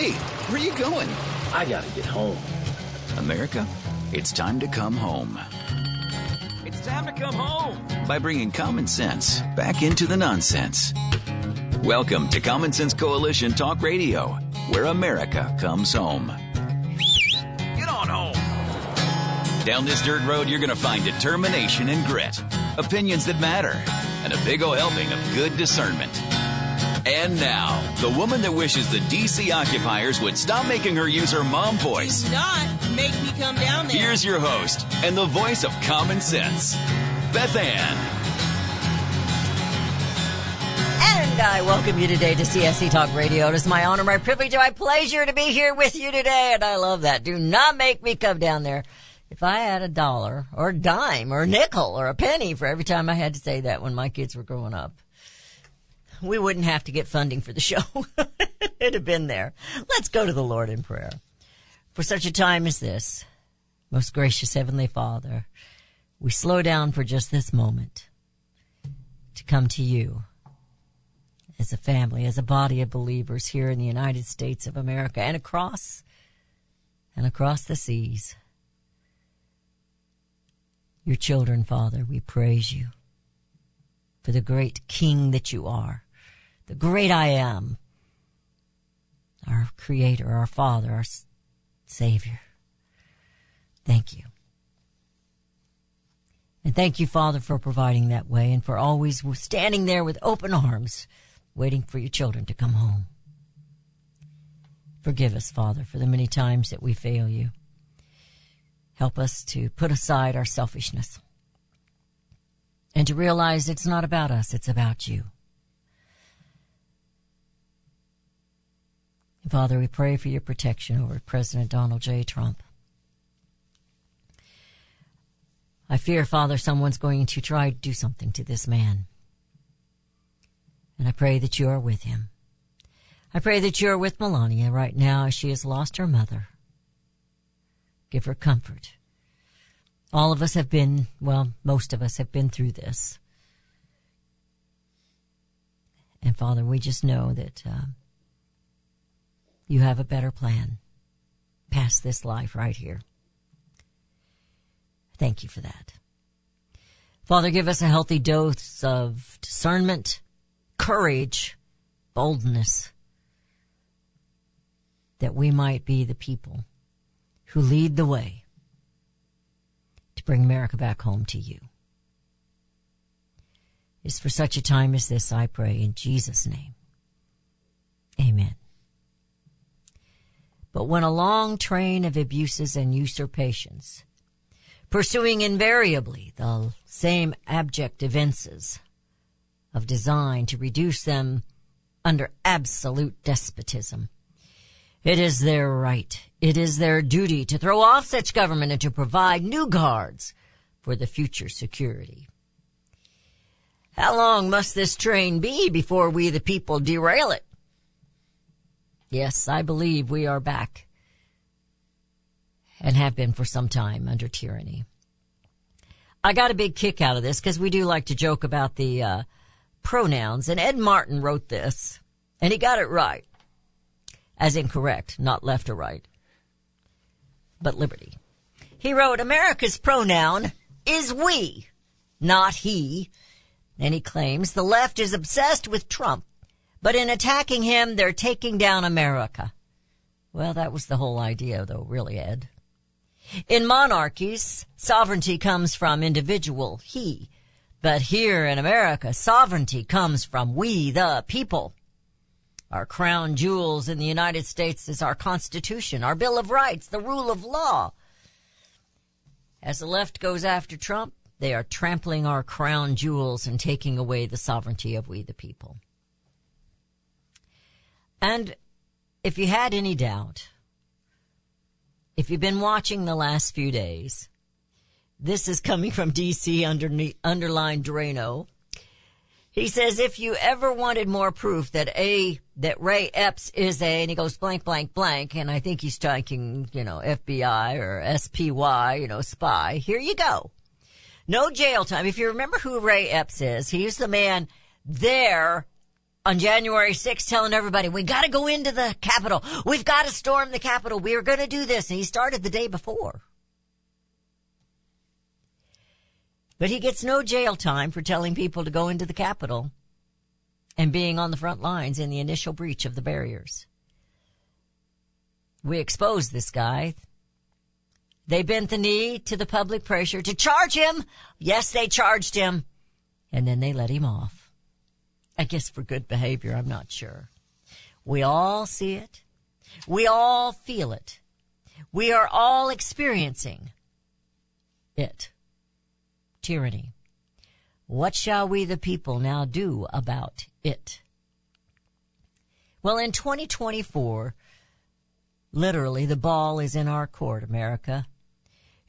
Hey, where are you going? I gotta get home. America, it's time to come home. It's time to come home. By bringing common sense back into the nonsense. Welcome to Common Sense Coalition Talk Radio, where America comes home. Get on home. Down this dirt road, you're going to find determination and grit, opinions that matter, and a big old helping of good discernment. And now, the woman that wishes the D.C. occupiers would stop making her use her mom voice. Do not make me come down there. Here's your host and the voice of common sense, Beth Ann. And I welcome you today to CSC Talk Radio. It is my honor, my privilege, and my pleasure to be here with you today. And I love that. Do not make me come down there. If I had a dollar or a dime or a nickel or a penny for every time I had to say that when my kids were growing up, we wouldn't have to get funding for the show. It'd have been there. Let's go to the Lord in prayer. For such a time as this, most gracious Heavenly Father, we slow down for just this moment to come to you as a family, as a body of believers here in the United States of America and across the seas. Your children, Father, we praise you for the great King that you are, the great I Am, our Creator, our Father, our Savior. Thank you. And thank you, Father, for providing that way and for always standing there with open arms, waiting for your children to come home. Forgive us, Father, for the many times that we fail you. Help us to put aside our selfishness and to realize it's not about us, it's about you. Father, we pray for your protection over President Donald J. Trump. I fear, Father, someone's going to try to do something to this man. And I pray that you are with him. I pray that you are with Melania right now as she has lost her mother. Give her comfort. All of us have been, well, most of us have been through this. And Father, we just know that you have a better plan past this life right here. Thank you for that. Father, give us a healthy dose of discernment, courage, boldness, that we might be the people who lead the way to bring America back home to you. It's for such a time as this, I pray in Jesus' name. Amen. But when a long train of abuses and usurpations, pursuing invariably the same abject evinces of design to reduce them under absolute despotism, it is their right, it is their duty to throw off such government and to provide new guards for the future security. How long must this train be before we the people derail it? Yes, I believe we are back and have been for some time under tyranny. I got a big kick out of this because we do like to joke about the pronouns, and Ed Martin wrote this, and he got it right. As in correct, not left or right, but liberty. He wrote, America's pronoun is we, not he. And he claims the left is obsessed with Trump, but in attacking him, they're taking down America. Well, that was the whole idea, though, really, Ed. In monarchies, sovereignty comes from individual he. But here in America, sovereignty comes from we, the people. Our crown jewels in the United States is our Constitution, our Bill of Rights, the rule of law. As the left goes after Trump, they are trampling our crown jewels and taking away the sovereignty of we, the people. And if you had any doubt, if you've been watching the last few days, this is coming from D.C. underlined Drano. He says, if you ever wanted more proof that Ray Epps is and he goes blank, blank, blank, and I think he's talking, FBI or SPY, spy, here you go. No jail time. If you remember who Ray Epps is, he is the man there on January 6th telling everybody, we got to go into the Capitol. We've got to storm the Capitol. We are going to do this. And he started the day before. But he gets no jail time for telling people to go into the Capitol and being on the front lines in the initial breach of the barriers. We exposed this guy. They bent the knee to the public pressure to charge him. Yes, they charged him. And then they let him off. I guess for good behavior, I'm not sure. We all see it. We all feel it. We are all experiencing it. Tyranny. What shall we the people now do about it? Well, in 2024, literally the ball is in our court, America.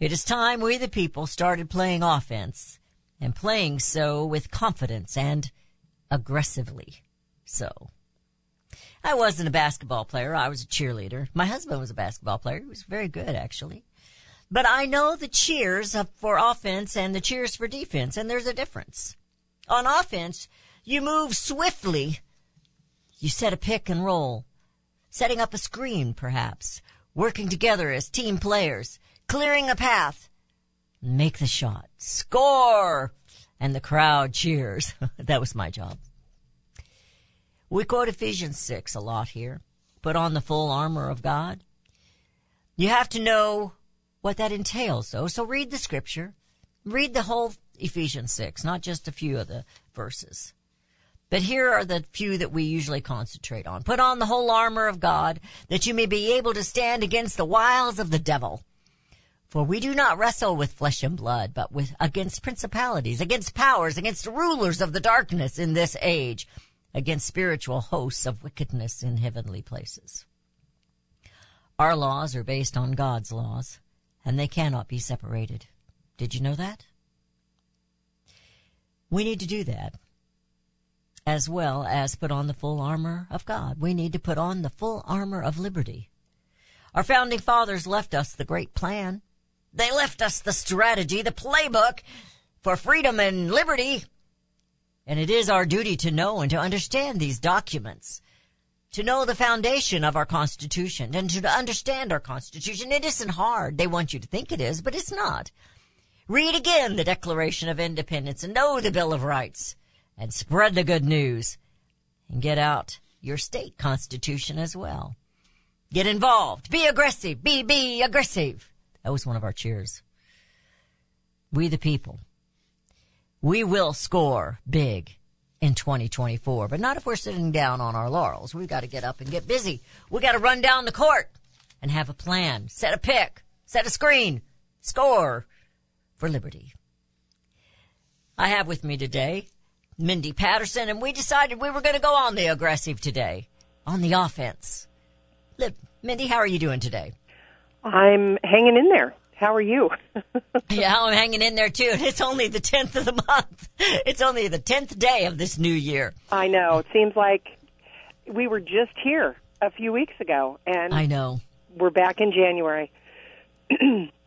It is time we the people started playing offense and playing so with confidence and aggressively so. I wasn't a basketball player. I was a cheerleader. My husband was a basketball player. He was very good, actually. But I know the cheers for offense and the cheers for defense, and there's a difference. On offense, you move swiftly. You set a pick and roll, setting up a screen perhaps, working together as team players, clearing a path, make the shot, score, and the crowd cheers. That was my job. We quote Ephesians 6 a lot here. Put on the full armor of God. You have to know what that entails, though. So read the scripture. Read the whole Ephesians 6, not just a few of the verses. But here are the few that we usually concentrate on. Put on the whole armor of God, that you may be able to stand against the wiles of the devil. For we do not wrestle with flesh and blood, but against principalities, against powers, against the rulers of the darkness in this age, against spiritual hosts of wickedness in heavenly places. Our laws are based on God's laws, and they cannot be separated. Did you know that? We need to do that, as well as put on the full armor of God. We need to put on the full armor of liberty. Our founding fathers left us the great plan. They left us the strategy, the playbook for freedom and liberty. And it is our duty to know and to understand these documents, to know the foundation of our Constitution and to understand our Constitution. It isn't hard. They want you to think it is, but it's not. Read again the Declaration of Independence and know the Bill of Rights and spread the good news and get out your state Constitution as well. Get involved. Be aggressive. Be aggressive. That was one of our cheers. We the people. We will score big in 2024, but not if we're sitting down on our laurels. We've got to get up and get busy. We've got to run down the court and have a plan, set a pick, set a screen, score for liberty. I have with me today Mindy Patterson, and we decided we were going to go on the aggressive today, on the offense. Mindy, how are you doing today? I'm hanging in there. How are you? Yeah, I'm hanging in there, too. It's only the 10th of the month. It's only the 10th day of this new year. I know. It seems like we were just here a few weeks ago. And I know. We're back in January.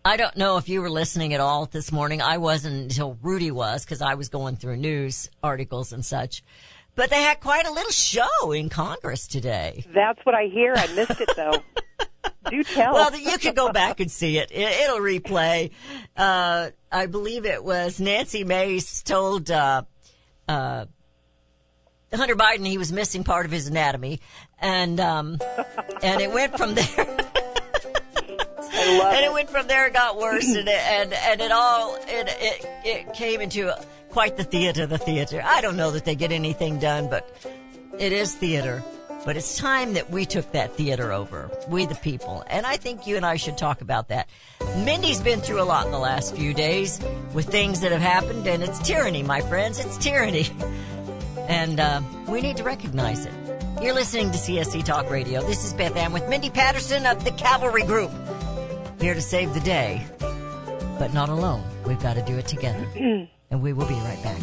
I don't know if you were listening at all this morning. I wasn't until Rudy was, because I was going through news articles and such. But they had quite a little show in Congress today. That's what I hear. I missed it, though. Do tell. Well, you can go back and see it. It'll replay. I believe it was Nancy Mace told Hunter Biden he was missing part of his anatomy, and it went from there. I love and it went from there. It got worse, and it came into quite the theater. I don't know that they get anything done, but it is theater. But it's time that we took that theater over, we the people. And I think you and I should talk about that. Mindy's been through a lot in the last few days with things that have happened, and it's tyranny, my friends. It's tyranny. And we need to recognize it. You're listening to CSC Talk Radio. This is Beth Ann with Mindy Patterson of The Cavalry Group, here to save the day, but not alone. We've got to do it together, and we will be right back.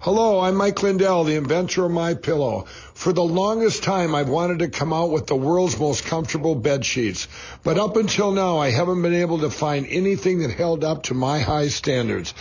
Hello, I'm Mike Lindell, the inventor of MyPillow. For the longest time, I've wanted to come out with the world's most comfortable bed sheets. But up until now, I haven't been able to find anything that held up to my high standards.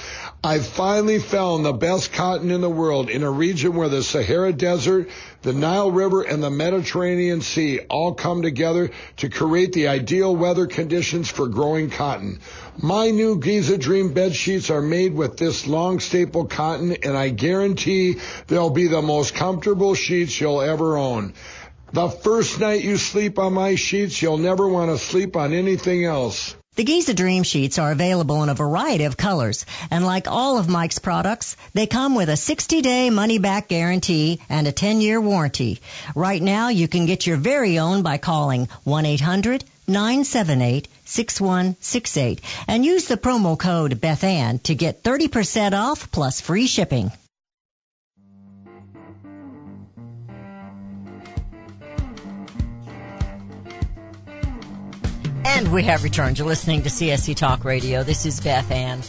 I've finally found the best cotton in the world in a region where the Sahara Desert, the Nile River, and the Mediterranean Sea all come together to create the ideal weather conditions for growing cotton. My new Giza Dream bed sheets are made with this long staple cotton, and I guarantee they'll be the most comfortable sheets you'll ever own. The first night you sleep on my sheets, you'll never want to sleep on anything else. The Giza Dream sheets are available in a variety of colors, and like all of Mike's products, they come with a 60-day money-back guarantee and a 10-year warranty. Right now, you can get your very own by calling 1-800-978-6168 and use the promo code Beth Ann to get 30% off plus free shipping. And we have returned. You're listening to CSC Talk Radio. This is Beth Ann.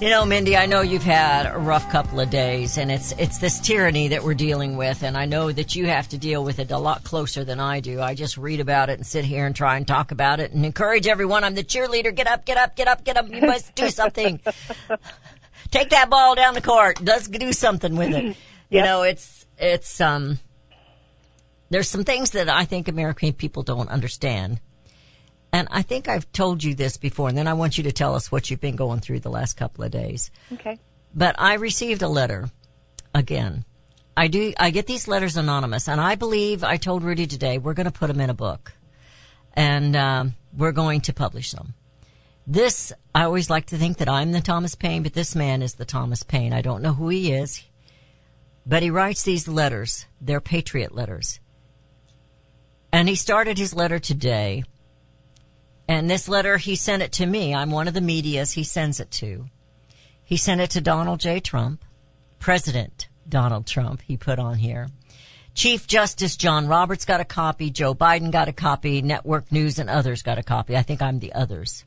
You know, Mindy, I know you've had a rough couple of days, and it's this tyranny that we're dealing with, and I know that you have to deal with it a lot closer than I do. I just read about it and sit here and try and talk about it and encourage everyone. I'm the cheerleader. Get up, get up, get up, get up. You must do something. Take that ball down the court. Let's do something with it. Yep. You know, it's there's some things that I think American people don't understand. And I think I've told you this before, and then I want you to tell us what you've been going through the last couple of days. Okay. But I received a letter again. I get these letters anonymous, and I believe I told Rudy today we're going to put them in a book, and we're going to publish them. This, I always like to think that I'm the Thomas Paine, but this man is the Thomas Paine. I don't know who he is, but he writes these letters. They're patriot letters. And he started his letter today. And this letter, he sent it to me. I'm one of the medias he sends it to. He sent it to Donald J. Trump, President Donald Trump, he put on here. Chief Justice John Roberts got a copy. Joe Biden got a copy. Network News and others got a copy. I think I'm the others.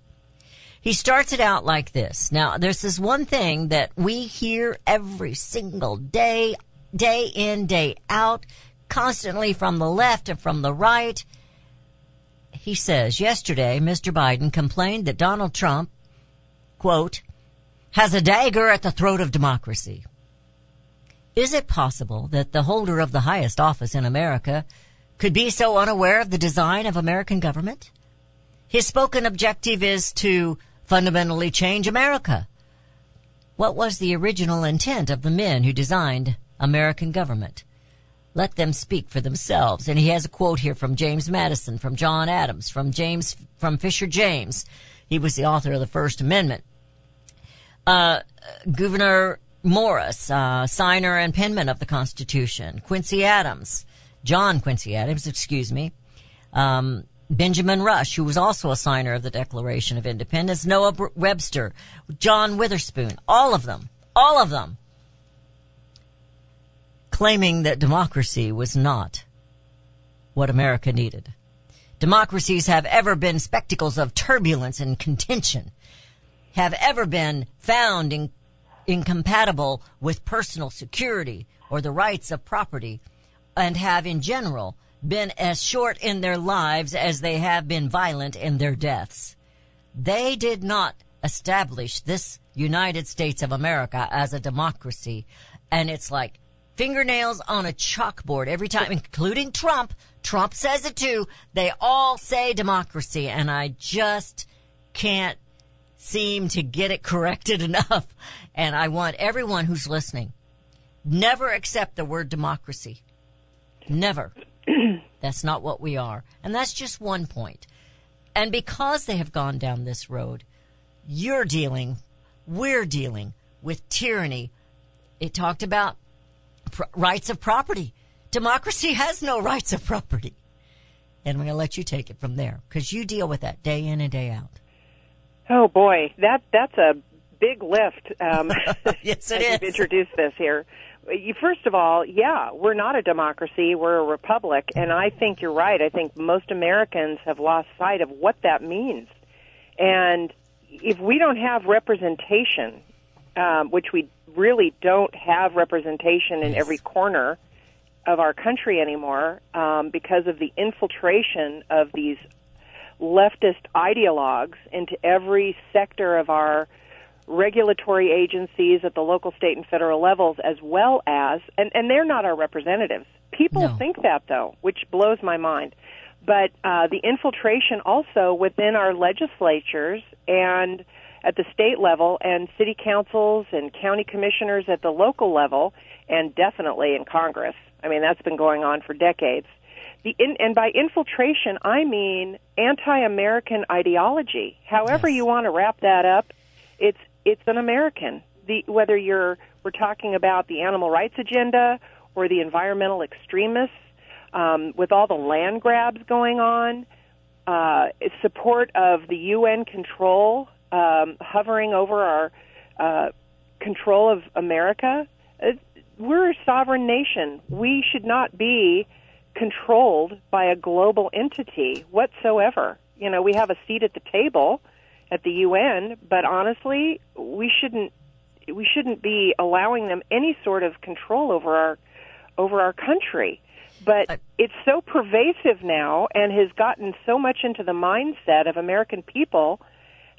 He starts it out like this. Now, there's this one thing that we hear every single day, day in, day out, constantly from the left and from the right. He says, yesterday, Mr. Biden complained that Donald Trump, quote, has a dagger at the throat of democracy. Is it possible that the holder of the highest office in America could be so unaware of the design of American government? His spoken objective is to fundamentally change America. What was the original intent of the men who designed American government. Let them speak for themselves. And he has a quote here from James Madison, from John Adams, from Fisher James. He was the author of the First Amendment. Gouverneur Morris, signer and penman of the Constitution. John Quincy Adams. Benjamin Rush, who was also a signer of the Declaration of Independence. Noah Webster, John Witherspoon, all of them, claiming that democracy was not what America needed. Democracies have ever been spectacles of turbulence and contention, have ever been found incompatible with personal security or the rights of property, and have in general been as short in their lives as they have been violent in their deaths. They did not establish this United States of America as a democracy. And it's like fingernails on a chalkboard every time, including Trump. Trump says it too. They all say democracy, and I just can't seem to get it corrected enough. And I want everyone who's listening, never accept the word democracy. Never. That's not what we are. And that's just one point. And because they have gone down this road, we're dealing with tyranny. It talked about rights of property. Democracy has no rights of property. And I'm going to let you take it from there, because you deal with that day in and day out. Oh, boy. That's a big lift. Yes, it is. You've introduced this here. First of all, yeah, we're not a democracy. We're a republic. And I think you're right. I think most Americans have lost sight of what that means. And if we don't have representation, which we really don't have representation in every corner of our country anymore, because of the infiltration of these leftist ideologues into every sector of our regulatory agencies at the local, state, and federal levels, as well as, and they're not our representatives. People think that, though, which blows my mind. But the infiltration also within our legislatures and at the state level and city councils and county commissioners at the local level, and definitely in Congress. I mean, that's been going on for decades. And by infiltration, I mean anti-American ideology. However you want to wrap that up, it's an American. Whether we're talking about the animal rights agenda or the environmental extremists, with all the land grabs going on, support of the UN control hovering over our control of America. We're a sovereign nation. We should not be controlled by a global entity whatsoever. You know, we have a seat at the table at the UN, but honestly, we shouldn't be allowing them any sort of control over our country. But it's so pervasive now and has gotten so much into the mindset of American people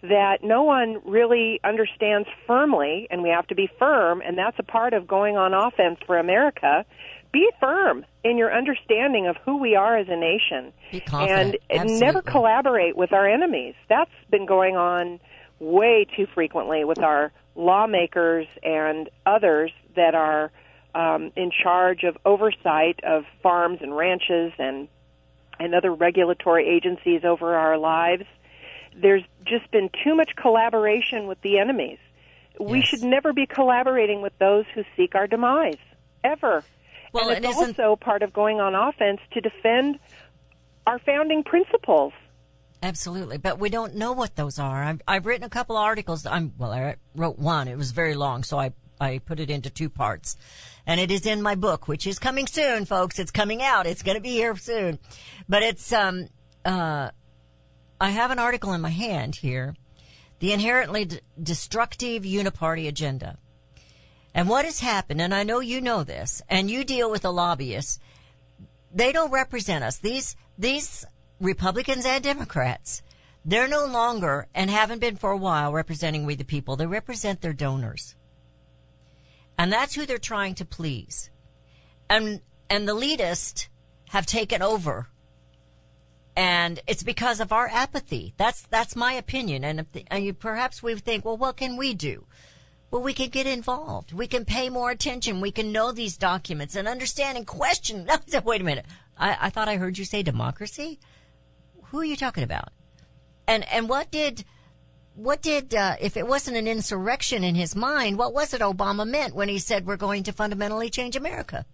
that no one really understands firmly, and we have to be firm, and that's a part of going on offense for America. Be firm in your understanding of who we are as a nation. Be confident. And never collaborate with our enemies. That's been going on way too frequently with our lawmakers and others that are in charge of oversight of farms and ranches and other regulatory agencies over our lives. There's just been too much collaboration with the enemies. We should never be collaborating with those who seek our demise, ever. Well, and it's also part of going on offense to defend our founding principles. Absolutely, but we don't know what those are. I've written a couple articles. I wrote one. It was very long, so I put it into two parts. And it is in my book, which is coming soon, folks. It's coming out. It's going to be here soon. But it's I have an article in my hand here, The Inherently Destructive Uniparty Agenda. And what has happened, and I know you know this, and you deal with the lobbyists, they don't represent us. These Republicans and Democrats, they're no longer, and haven't been for a while, representing we the people. They represent their donors. And that's who they're trying to please. And the elitists have taken over. And it's because of our apathy. That's my opinion. And perhaps we think, well, what can we do? Well, we could get involved. We can pay more attention. We can know these documents and understand and question. Wait a minute. I thought I heard you say democracy. Who are you talking about? And what did if it wasn't an insurrection in his mind, what was it Obama meant when he said we're going to fundamentally change America?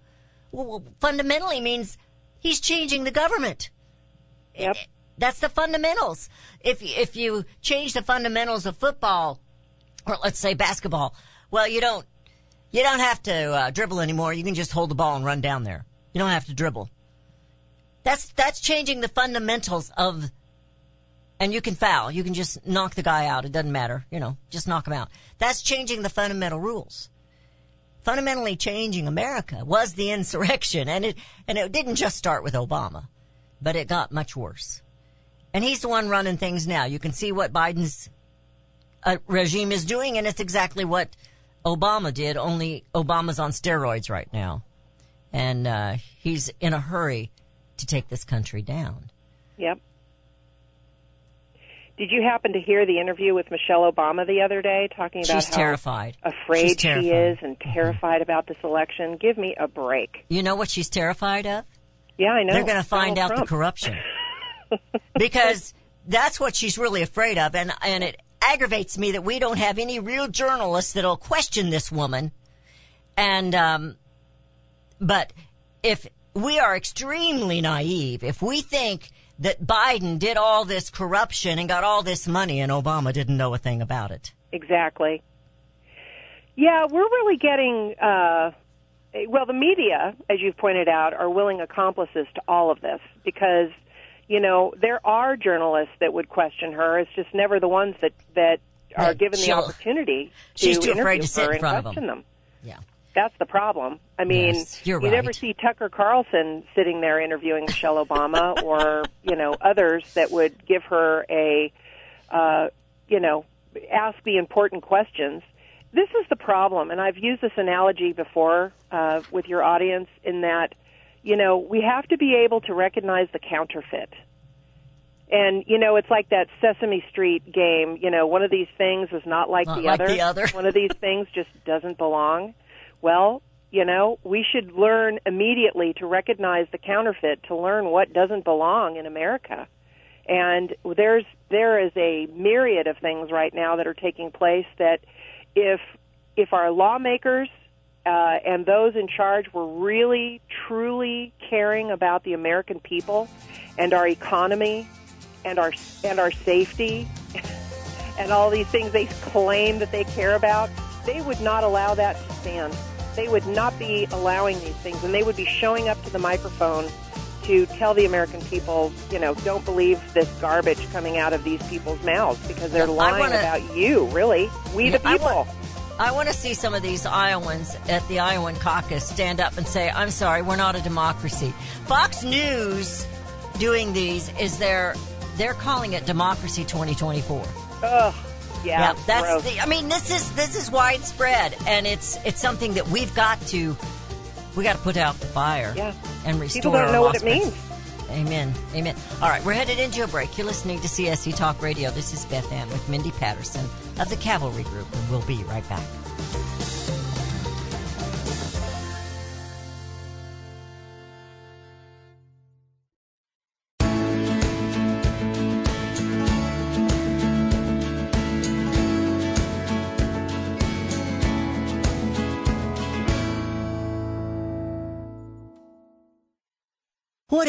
Well, fundamentally means he's changing the government. Yep. That's the fundamentals. If you change the fundamentals of football, or let's say basketball, well, you don't have to dribble anymore. You can just hold the ball and run down there. You don't have to dribble. That's changing the fundamentals of, and you can foul. You can just knock the guy out. It doesn't matter. Just knock him out. That's changing the fundamental rules. Fundamentally changing America was the insurrection, and it didn't just start with Obama, but it got much worse. And he's the one running things now. You can see what Biden's regime is doing, and it's exactly what Obama did, only Obama's on steroids right now. And he's in a hurry to take this country down. Yep. Did you happen to hear the interview with Michelle Obama the other day talking about how terrified. Afraid she is and terrified about this election? Give me a break. You know what she's terrified of? Yeah, I know. They're going to find out the corruption. Because that's what she's really afraid of. And it aggravates me that we don't have any real journalists that will question this woman. And but if we are extremely naive, if we think that Biden did all this corruption and got all this money and Obama didn't know a thing about it. Exactly. Yeah, we're really getting, the media, as you've pointed out, are willing accomplices to all of this because, there are journalists that would question her. It's just never the ones that are given the opportunity to interview her and question them. Yeah. That's the problem. I mean, yes, you never see Tucker Carlson sitting there interviewing Michelle Obama or, others that would give her a, ask the important questions. This is the problem, and I've used this analogy before with your audience in that, we have to be able to recognize the counterfeit. And, it's like that Sesame Street game, one of these things is not like the other. One of these things just doesn't belong. Well, we should learn immediately to recognize the counterfeit, to learn what doesn't belong in America. And there is a myriad of things right now that are taking place that if our lawmakers and those in charge were really, truly caring about the American people and our economy and our safety and all these things they claim that they care about, they would not allow that to stand. They would not be allowing these things, and they would be showing up to the microphone to tell the American people, don't believe this garbage coming out of these people's mouths because they're lying about you, really. We the people. I want to see some of these Iowans at the Iowan caucus stand up and say, I'm sorry, we're not a democracy. Fox News doing these is they're calling it Democracy 2024. Ugh. Yeah, that's gross. This is widespread, and it's something that we got to put out the fire and restore. People don't know what it means. Amen. All right, we're headed into a break. You're listening to CSC Talk Radio. This is Beth Ann with Mindy Patterson of the Cavalry Group, and we'll be right back. What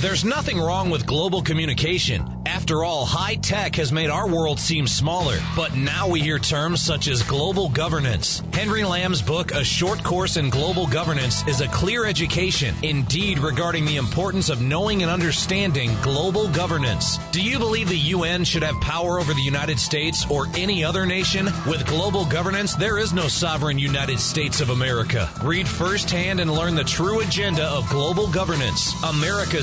There's nothing wrong with global communication. After all, high tech has made our world seem smaller, but now we hear terms such as global governance. Henry Lamb's book, A Short Course in Global Governance, is a clear education, indeed, regarding the importance of knowing and understanding global governance. Do you believe the UN should have power over the United States or any other nation? With global governance, there is no sovereign United States of America. Read firsthand and learn the true agenda of global governance. America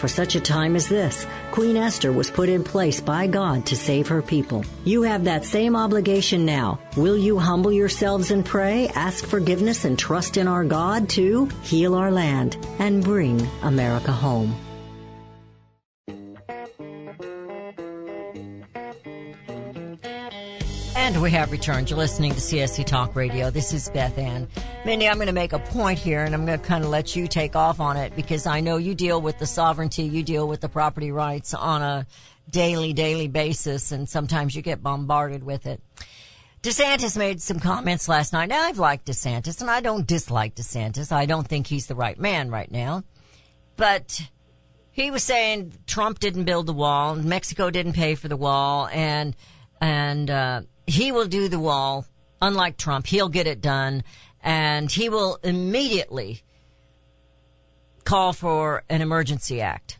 For such a time as this, Queen Esther was put in place by God to save her people. You have that same obligation now. Will you humble yourselves and pray, ask forgiveness, and trust in our God to heal our land and bring America home? And we have returned. You're listening to CSC Talk Radio. This is Beth Ann. Mindy, I'm going to make a point here, and I'm going to kind of let you take off on it because I know you deal with the sovereignty, you deal with the property rights on a daily basis, and sometimes you get bombarded with it. DeSantis made some comments last night. Now, I've liked DeSantis, and I don't dislike DeSantis. I don't think he's the right man right now. But he was saying Trump didn't build the wall, and Mexico didn't pay for the wall, and he will do the wall. Unlike Trump, he'll get it done, and he will immediately call for an emergency act.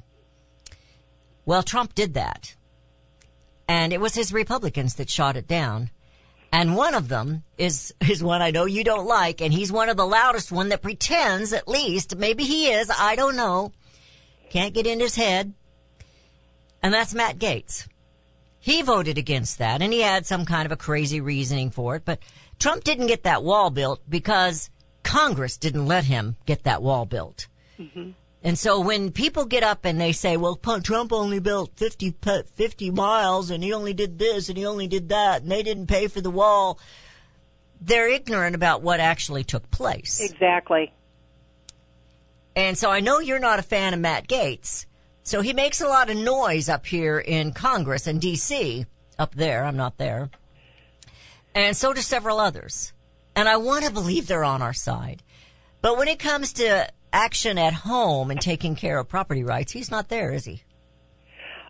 Well, Trump did that, and it was his Republicans that shot it down. And one of them is one I know you don't like, and he's one of the loudest one that pretends, at least, maybe he is, I don't know, can't get in his head, and that's Matt Gaetz. He voted against that, and he had some kind of a crazy reasoning for it. But Trump didn't get that wall built because Congress didn't let him get that wall built. Mm-hmm. And so when people get up and they say, well, Trump only built 50 miles, and he only did this, and he only did that, and they didn't pay for the wall, they're ignorant about what actually took place. Exactly. And so I know you're not a fan of Matt Gaetz, So he makes a lot of noise up here in Congress in D.C., up there, I'm not there, and so do several others. And I want to believe they're on our side. But when it comes to action at home and taking care of property rights, he's not there, is he?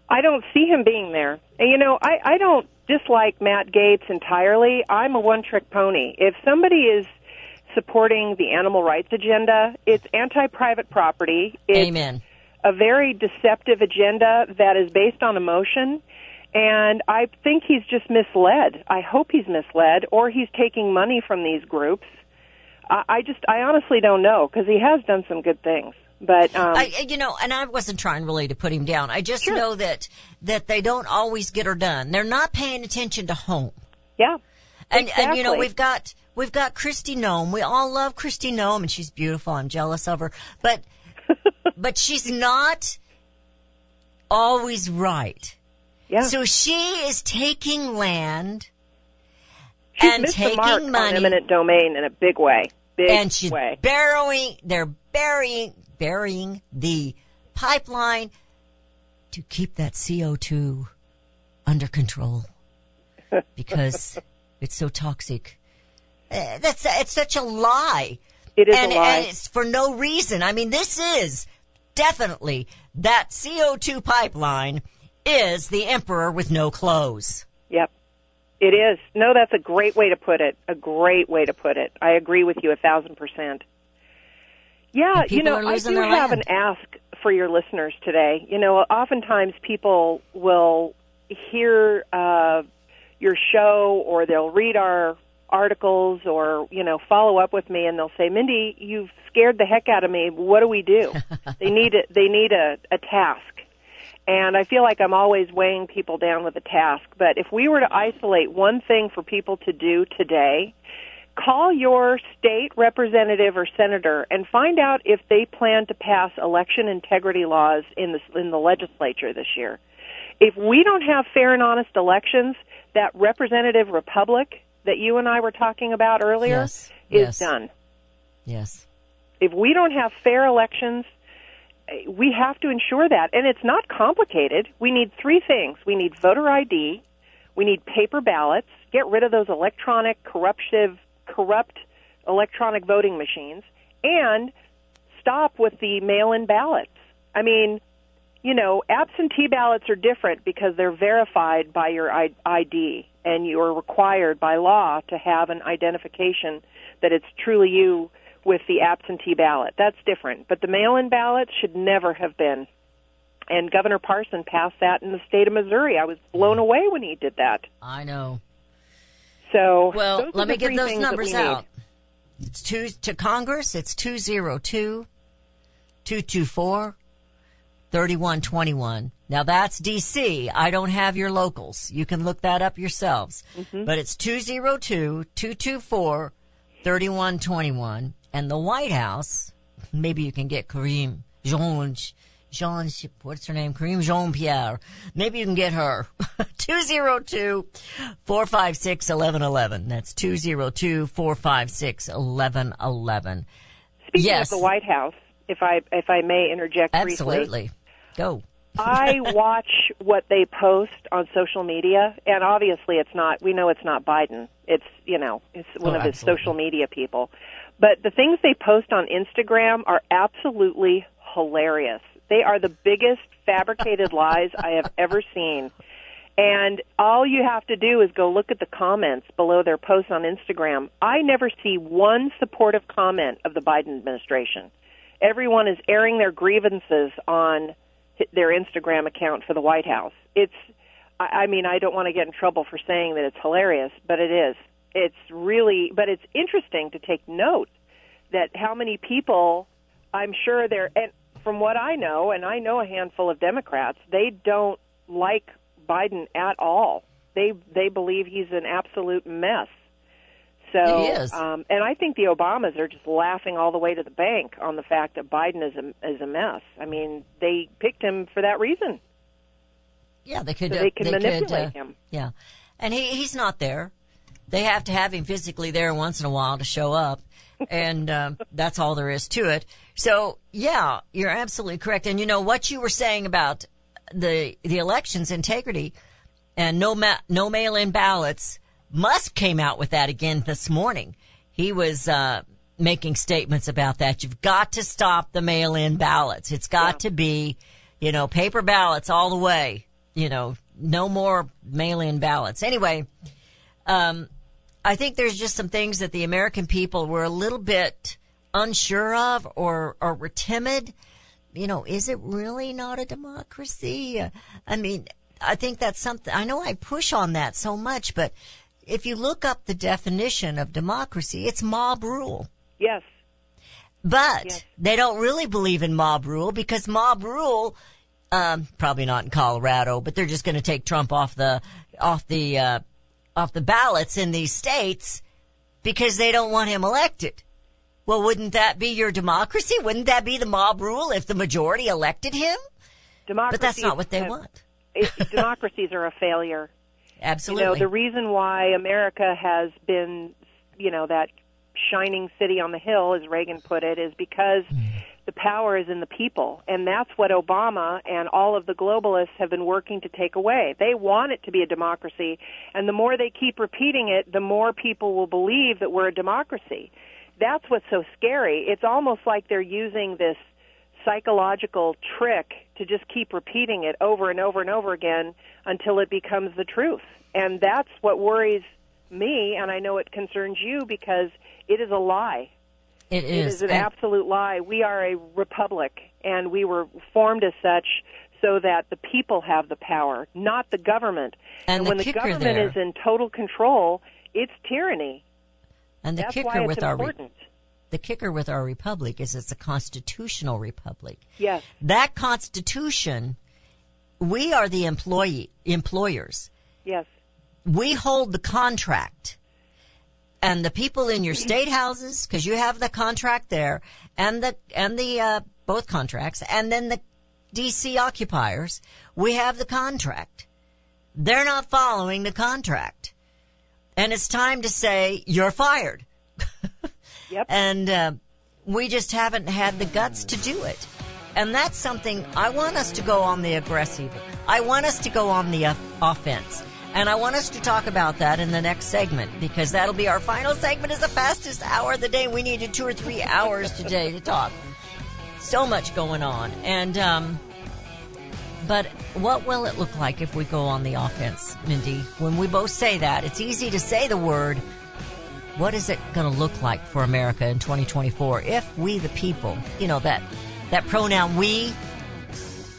I don't see him being there. And, you know, I don't dislike Matt Gaetz entirely. I'm a one-trick pony. If somebody is supporting the animal rights agenda, it's anti-private property. It's Amen. A very deceptive agenda that is based on emotion. And I think he's just misled. I hope he's misled, or he's taking money from these groups. I honestly don't know, because he has done some good things. But I wasn't trying really to put him down. I just know that they don't always get her done. They're not paying attention to home. Yeah, and exactly. And you know, we've got Christy Noem. We all love Christy Noem, and she's beautiful. I'm jealous of her, but she's not always right. Yeah. So she is taking land and taking money. She's missed the mark on eminent domain in a big way. They're burying the pipeline to keep that CO2 under control because it's so toxic. It's such a lie. It is a lie. And it's for no reason. I mean, this is definitely that CO2 pipeline is the emperor with no clothes. Yep. It is. No, that's a great way to put it. A great way to put it. I agree with you 1,000%. Yeah, you know, I do have an ask for your listeners today. You know, oftentimes people will hear your show, or they'll read our articles, or, you know, follow up with me, and they'll say, Mindy, you've scared the heck out of me. What do we do? They need a task. And I feel like I'm always weighing people down with a task. But if we were to isolate one thing for people to do today, call your state representative or senator and find out if they plan to pass election integrity laws in the legislature this year. If we don't have fair and honest elections, that representative republic that you and I were talking about earlier is done. Yes. If we don't have fair elections, we have to ensure that. And it's not complicated. We need three things. We need voter ID. We need paper ballots. Get rid of those electronic, corrupt electronic voting machines, and stop with the mail-in ballots. I mean, you know, absentee ballots are different because they're verified by your ID, and you are required by law to have an identification that it's truly you with the absentee ballot. That's different. But the mail-in ballots should never have been. And Governor Parson passed that in the state of Missouri. I was blown away when he did that. I know. So, well, let me get those numbers out. It's to Congress, it's 202-224-3121. Now, that's D.C. I don't have your locals. You can look that up yourselves. Mm-hmm. But it's 202-224-3121. And the White House, maybe you can get Karine Jean-Pierre. Maybe you can get her. 202-456-1111. That's 202-456-1111. Speaking of the White House, if I may interject briefly. Absolutely. Go. I watch what they post on social media, and obviously we know it's not Biden. It's, you know, it's one of his social media people. But the things they post on Instagram are absolutely hilarious. They are the biggest fabricated lies I have ever seen. And all you have to do is go look at the comments below their posts on Instagram. I never see one supportive comment of the Biden administration. Everyone is airing their grievances on their Instagram account for the White House. I don't want to get in trouble for saying that it's hilarious, but it is. But it's interesting to take note that how many people, I'm sure from what I know, and I know a handful of Democrats, they don't like Biden at all. They believe he's an absolute mess. So, he is. And I think the Obamas are just laughing all the way to the bank on the fact that Biden is a mess. I mean, they picked him for that reason. Yeah, they could manipulate him. Yeah, and he's not there. They have to have him physically there once in a while to show up. And that's all there is to it. So, yeah, you're absolutely correct. And, you know, what you were saying about the election's integrity and no mail-in ballots, Musk came out with that again this morning. He was making statements about that. You've got to stop the mail-in ballots. It's got to be, you know, paper ballots all the way. You know, no more mail-in ballots. Anyway, I think there's just some things that the American people were a little bit unsure of or were timid. You know, is it really not a democracy? I mean, I think that's something. I know I push on that so much, but if you look up the definition of democracy, it's mob rule. Yes. But they don't really believe in mob rule because mob rule, probably not in Colorado, but they're just going to take Trump off the ballots in these states because they don't want him elected. Well, wouldn't that be your democracy? Wouldn't that be the mob rule if the majority elected him? Democracy, but that's not what they want. Democracies are a failure. Absolutely. You know, the reason why America has been, you know, that shining city on the hill, as Reagan put it, is because the power is in the people. And that's what Obama and all of the globalists have been working to take away. They want it to be a democracy. And the more they keep repeating it, the more people will believe that we're a democracy. That's what's so scary. It's almost like they're using this psychological trick to just keep repeating it over and over and over again until it becomes the truth. And that's what worries me, and I know it concerns you, because it is a lie. It is an absolute lie. We are a republic, and we were formed as such so that the people have the power, not the government. And when the government is in total control, it's tyranny. And the kicker with our republic is it's a constitutional republic. Yes. That constitution, we are the employers. Yes. We hold the contract. And the people in your state houses, because you have the contract there, and the both contracts, and then the DC occupiers, we have the contract. They're not following the contract. And it's time to say, you're fired. Yep. And we just haven't had the guts to do it. And that's something I want us to go on the aggressive. I want us to go on the offense. And I want us to talk about that in the next segment, because that'll be our final segment. It's the fastest hour of the day. We needed 2 or 3 hours today to talk. So much going on. And but what will it look like if we go on the offense, Mindy? When we both say that, it's easy to say the word. What is it going to look like for America in 2024 if we, the people, you know, that pronoun we,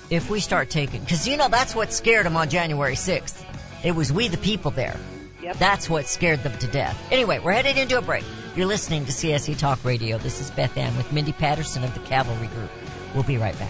if we start taking? Because, you know, that's what scared them on January 6th. It was we, the people there. Yep. That's what scared them to death. Anyway, we're headed into a break. You're listening to CSE Talk Radio. This is Beth Ann with Mindy Patterson of the Cavalry Group. We'll be right back.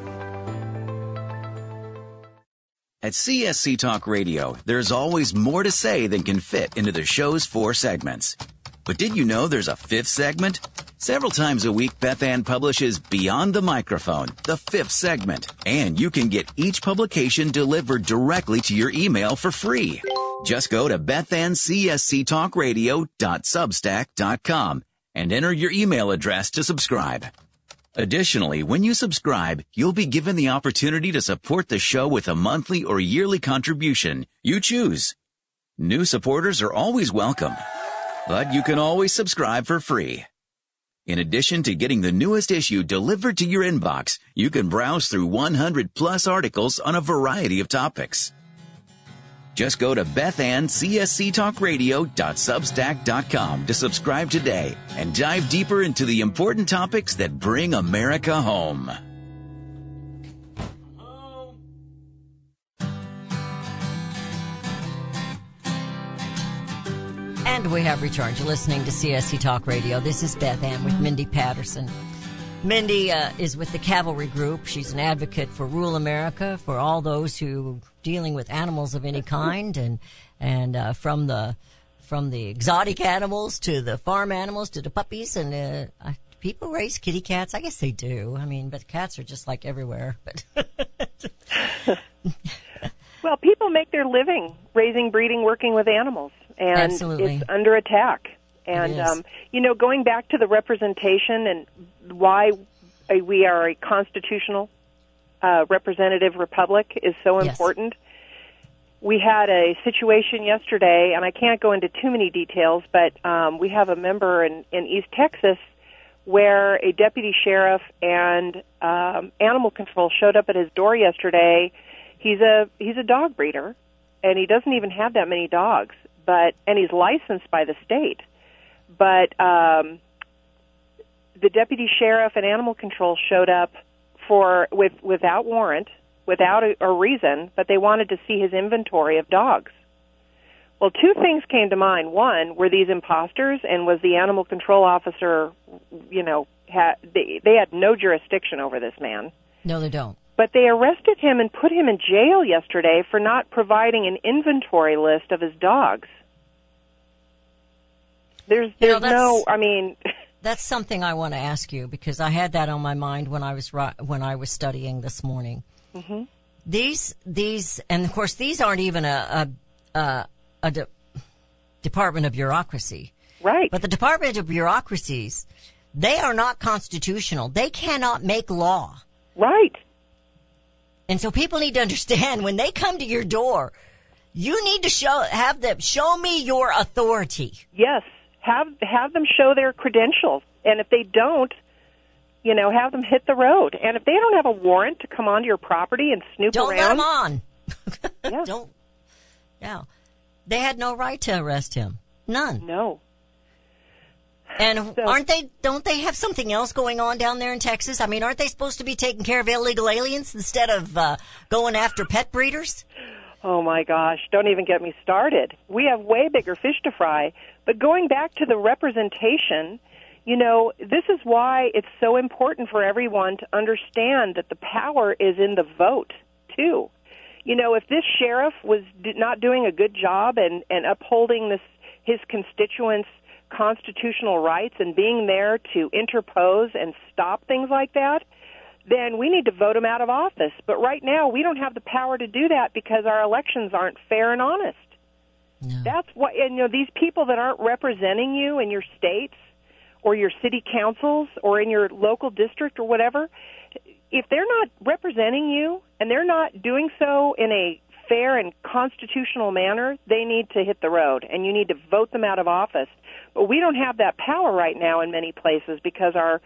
At CSC Talk Radio, there's always more to say than can fit into the show's 4 segments. But did you know there's a 5th segment? Several times a week, Beth Ann publishes Beyond the Microphone, the 5th segment. And you can get each publication delivered directly to your email for free. Just go to bethannscsctalkradio.substack.com and enter your email address to subscribe. Additionally, when you subscribe, you'll be given the opportunity to support the show with a monthly or yearly contribution. You choose. New supporters are always welcome, but you can always subscribe for free. In addition to getting the newest issue delivered to your inbox, you can browse through 100-plus articles on a variety of topics. Just go to bethannscsctalkradio.substack.com to subscribe today and dive deeper into the important topics that bring America home. And we have returned. You're listening to CSC Talk Radio. This is Beth Ann with Mindy Patterson. Mindy is with the Cavalry Group. She's an advocate for rural America, for all those who dealing with animals of any kind, and from the exotic animals to the farm animals to the puppies. And people raise kitty cats. I guess they do. I mean, but cats are just like everywhere. But well, people make their living raising, breeding, working with animals, and absolutely, it's under attack. And, going back to the representation and why we are a constitutional representative republic is so important. We had a situation yesterday, and I can't go into too many details, but we have a member in East Texas where a deputy sheriff and animal control showed up at his door yesterday. He's a dog breeder, and he doesn't even have that many dogs, and he's licensed by the state. But the deputy sheriff and animal control showed up without warrant, without a reason, but they wanted to see his inventory of dogs. Well, 2 things came to mind. One, were these imposters, and was the animal control officer, they had no jurisdiction over this man. No, they don't. But they arrested him and put him in jail yesterday for not providing an inventory list of his dogs. That's something I want to ask you, because I had that on my mind when I was studying this morning. Mm-hmm. These, and of course, these aren't even a department of bureaucracy, right? But the Department of Bureaucracies, they are not constitutional. They cannot make law, right? And so people need to understand, when they come to your door, you need to show me your authority. Yes. Have them show their credentials. And if they don't, you know, have them hit the road. And if they don't have a warrant to come onto your property and snoop around. Don't let them on. Yeah. Don't. Yeah. They had no right to arrest him. None. No. And don't they have something else going on down there in Texas? I mean, aren't they supposed to be taking care of illegal aliens instead of going after pet breeders? Oh, my gosh. Don't even get me started. We have way bigger fish to fry. But going back to the representation, you know, this is why it's so important for everyone to understand that the power is in the vote, too. You know, if this sheriff was not doing a good job and upholding his constituents' constitutional rights and being there to interpose and stop things like that, then we need to vote him out of office. But right now, we don't have the power to do that because our elections aren't fair and honest. No. That's why, and, you know, these people that aren't representing you in your states or your city councils or in your local district or whatever, if they're not representing you and they're not doing so in a fair and constitutional manner, they need to hit the road, and you need to vote them out of office. But we don't have that power right now in many places because our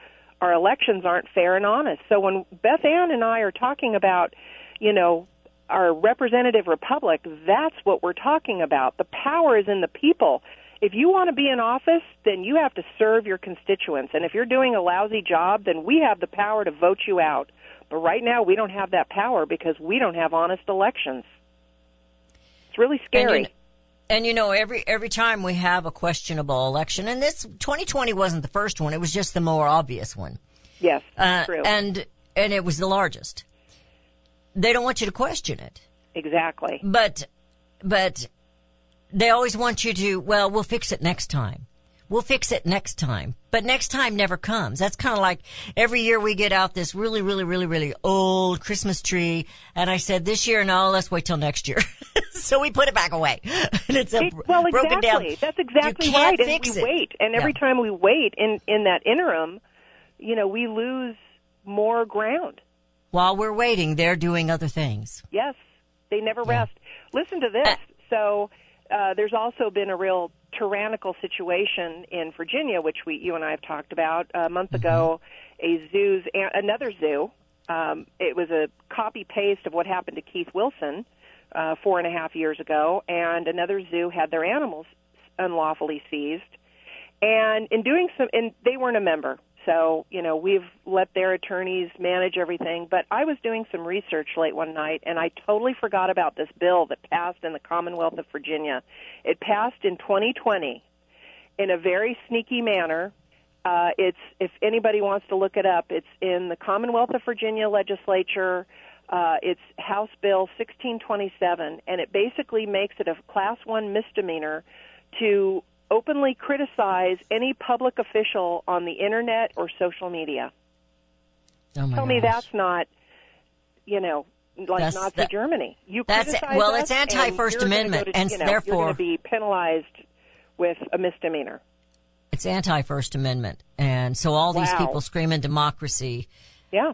elections aren't fair and honest. So when Beth Ann and I are talking about, you know, our representative republic, that's what we're talking about. The power is in the people. If you want to be in office, then you have to serve your constituents. And if you're doing a lousy job, then we have the power to vote you out. But right now, we don't have that power because we don't have honest elections. It's really scary. And you know, every time we have a questionable election, and this 2020 wasn't the first one, it was just the more obvious one. Yes, true. And it was the largest. They don't want you to question it. Exactly. But they always want you to, well, we'll fix it next time. We'll fix it next time. But next time never comes. That's kind of like every year we get out this really, really, really, really old Christmas tree. And I said, this year, no, let's wait till next year. So we put it back away. And it's well, broken down. That's exactly right. And we wait. And every time we wait in that interim, you know, we lose more ground. While we're waiting, they're doing other things. Yes. They never rest. Listen to this. There's also been a real tyrannical situation in Virginia, which you and I have talked about a month ago. Another zoo. It was a copy paste of what happened to Keith Wilson 4.5 years ago, and another zoo had their animals unlawfully seized. And in doing so, and they weren't a member, so you know we've let their attorneys manage everything. But I was doing some research late one night, and I totally forgot about this bill that passed in the Commonwealth of Virginia. It passed in 2020 in a very sneaky manner. It's, if anybody wants to look it up, it's in the Commonwealth of Virginia legislature. It's House Bill 1627, and it basically makes it a Class 1 misdemeanor to openly criticize any public official on the internet or social media. Oh my gosh. Me that's not, you know, like that's Nazi Germany. You criticize us, it's anti-First Amendment, and therefore you're going to be penalized with a misdemeanor. It's anti-First Amendment, and so all these people screaming democracy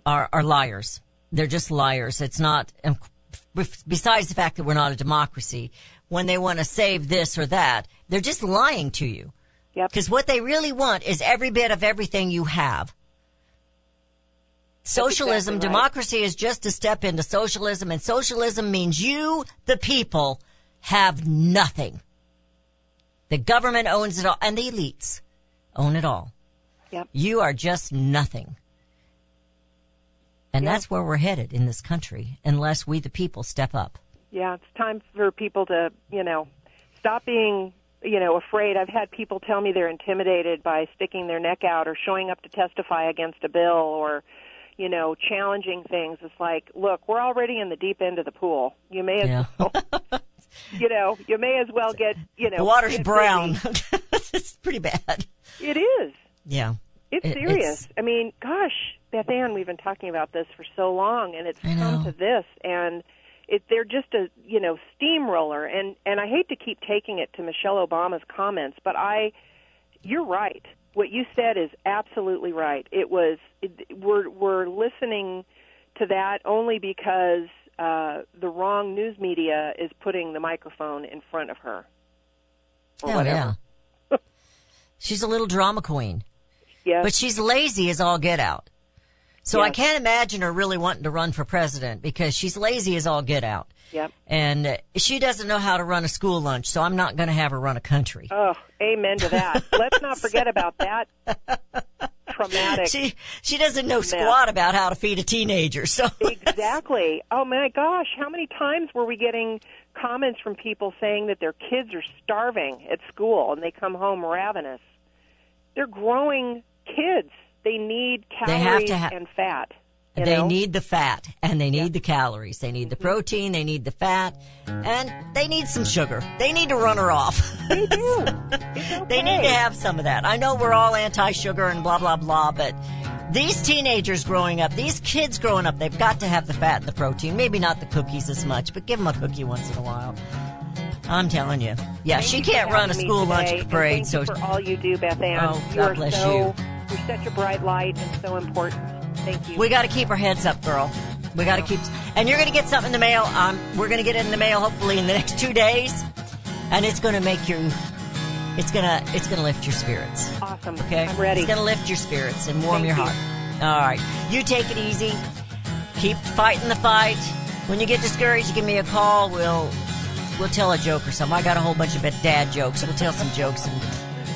are liars. They're just liars. It's not. Besides the fact that we're not a democracy, when they want to save this or that, they're just lying to you. Yep. Because what they really want is every bit of everything you have. Socialism, exactly right. Democracy is just a step into socialism, and socialism means you, the people, have nothing. The government owns it all, and the elites own it all. Yep. You are just nothing. And that's where we're headed in this country, unless we, the people, step up. Yeah, it's time for people to, you know, stop being, you know, afraid. I've had people tell me they're intimidated by sticking their neck out or showing up to testify against a bill or, you know, challenging things. It's like, look, we're already in the deep end of the pool. You may as well, you know, you may as well get, you know. The water's brown. It's pretty bad. It is. Yeah. It's serious. I mean, gosh, Beth Ann, we've been talking about this for so long, and it's come to this, and they're just a, you know, steamroller. And I hate to keep taking it to Michelle Obama's comments, but you're right. What you said is absolutely right. We're listening to that only because the wrong news media is putting the microphone in front of her. Or whatever. Yeah. She's a little drama queen. Yes. But she's lazy as all get out. So yes. I can't imagine her really wanting to run for president because she's lazy as all get out. Yep. And she doesn't know how to run a school lunch, so I'm not going to have her run a country. Oh, amen to that. Let's not forget about that. Traumatic. She doesn't know squat about how to feed a teenager. So exactly. Oh, my gosh. How many times were we getting comments from people saying that their kids are starving at school and they come home ravenous? They're growing kids. They need calories and fat. They need the fat, and they need the calories. They need the protein, they need the fat, and they need some sugar. They need to run her off. They do. It's okay. They need to have some of that. I know we're all anti-sugar and blah, blah, blah, but these teenagers growing up, these kids growing up, they've got to have the fat and the protein. Maybe not the cookies as much, but give them a cookie once in a while. I'm telling you. Yeah, she can't run a school lunch parade. Thank you for all you do, Beth Ann. Oh, God bless you. You're such a bright light and so important. Thank you. We got to keep our heads up, girl. We got to keep... And you're going to get something in the mail. We're going to get it in the mail, hopefully, in the next 2 days. And it's going to make you... It's going to lift your spirits. Awesome. Okay? I'm ready. It's going to lift your spirits and warm your heart. All right. You take it easy. Keep fighting the fight. When you get discouraged, you give me a call. We'll tell a joke or something. I got a whole bunch of dad jokes. We'll tell some jokes and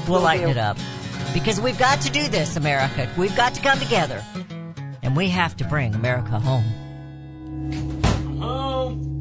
we'll lighten it up. Because we've got to do this, America. We've got to come together. And we have to bring America home. Home.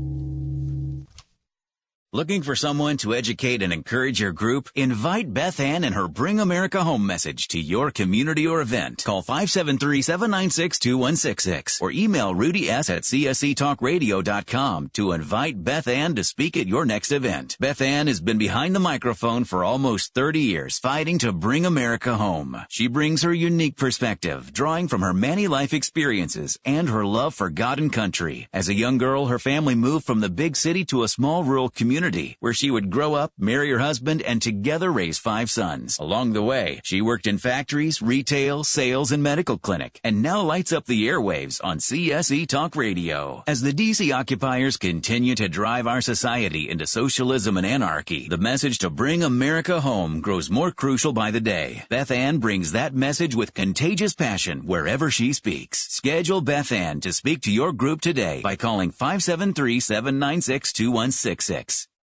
Looking for someone to educate and encourage your group? Invite Beth Ann and her Bring America Home message to your community or event. Call 573-796-2166 or email Rudy S. at csctalkradio.com to invite Beth Ann to speak at your next event. Beth Ann has been behind the microphone for almost 30 years, fighting to bring America home. She brings her unique perspective, drawing from her many life experiences and her love for God and country. As a young girl, her family moved from the big city to a small rural community where she would grow up, marry her husband, and together raise 5 sons. Along the way, she worked in factories, retail, sales, and medical clinic, and now lights up the airwaves on CSE Talk Radio. As the D.C. occupiers continue to drive our society into socialism and anarchy, the message to bring America home grows more crucial by the day. Beth Ann brings that message with contagious passion wherever she speaks. Schedule Beth Ann to speak to your group today by calling 573-796-2166.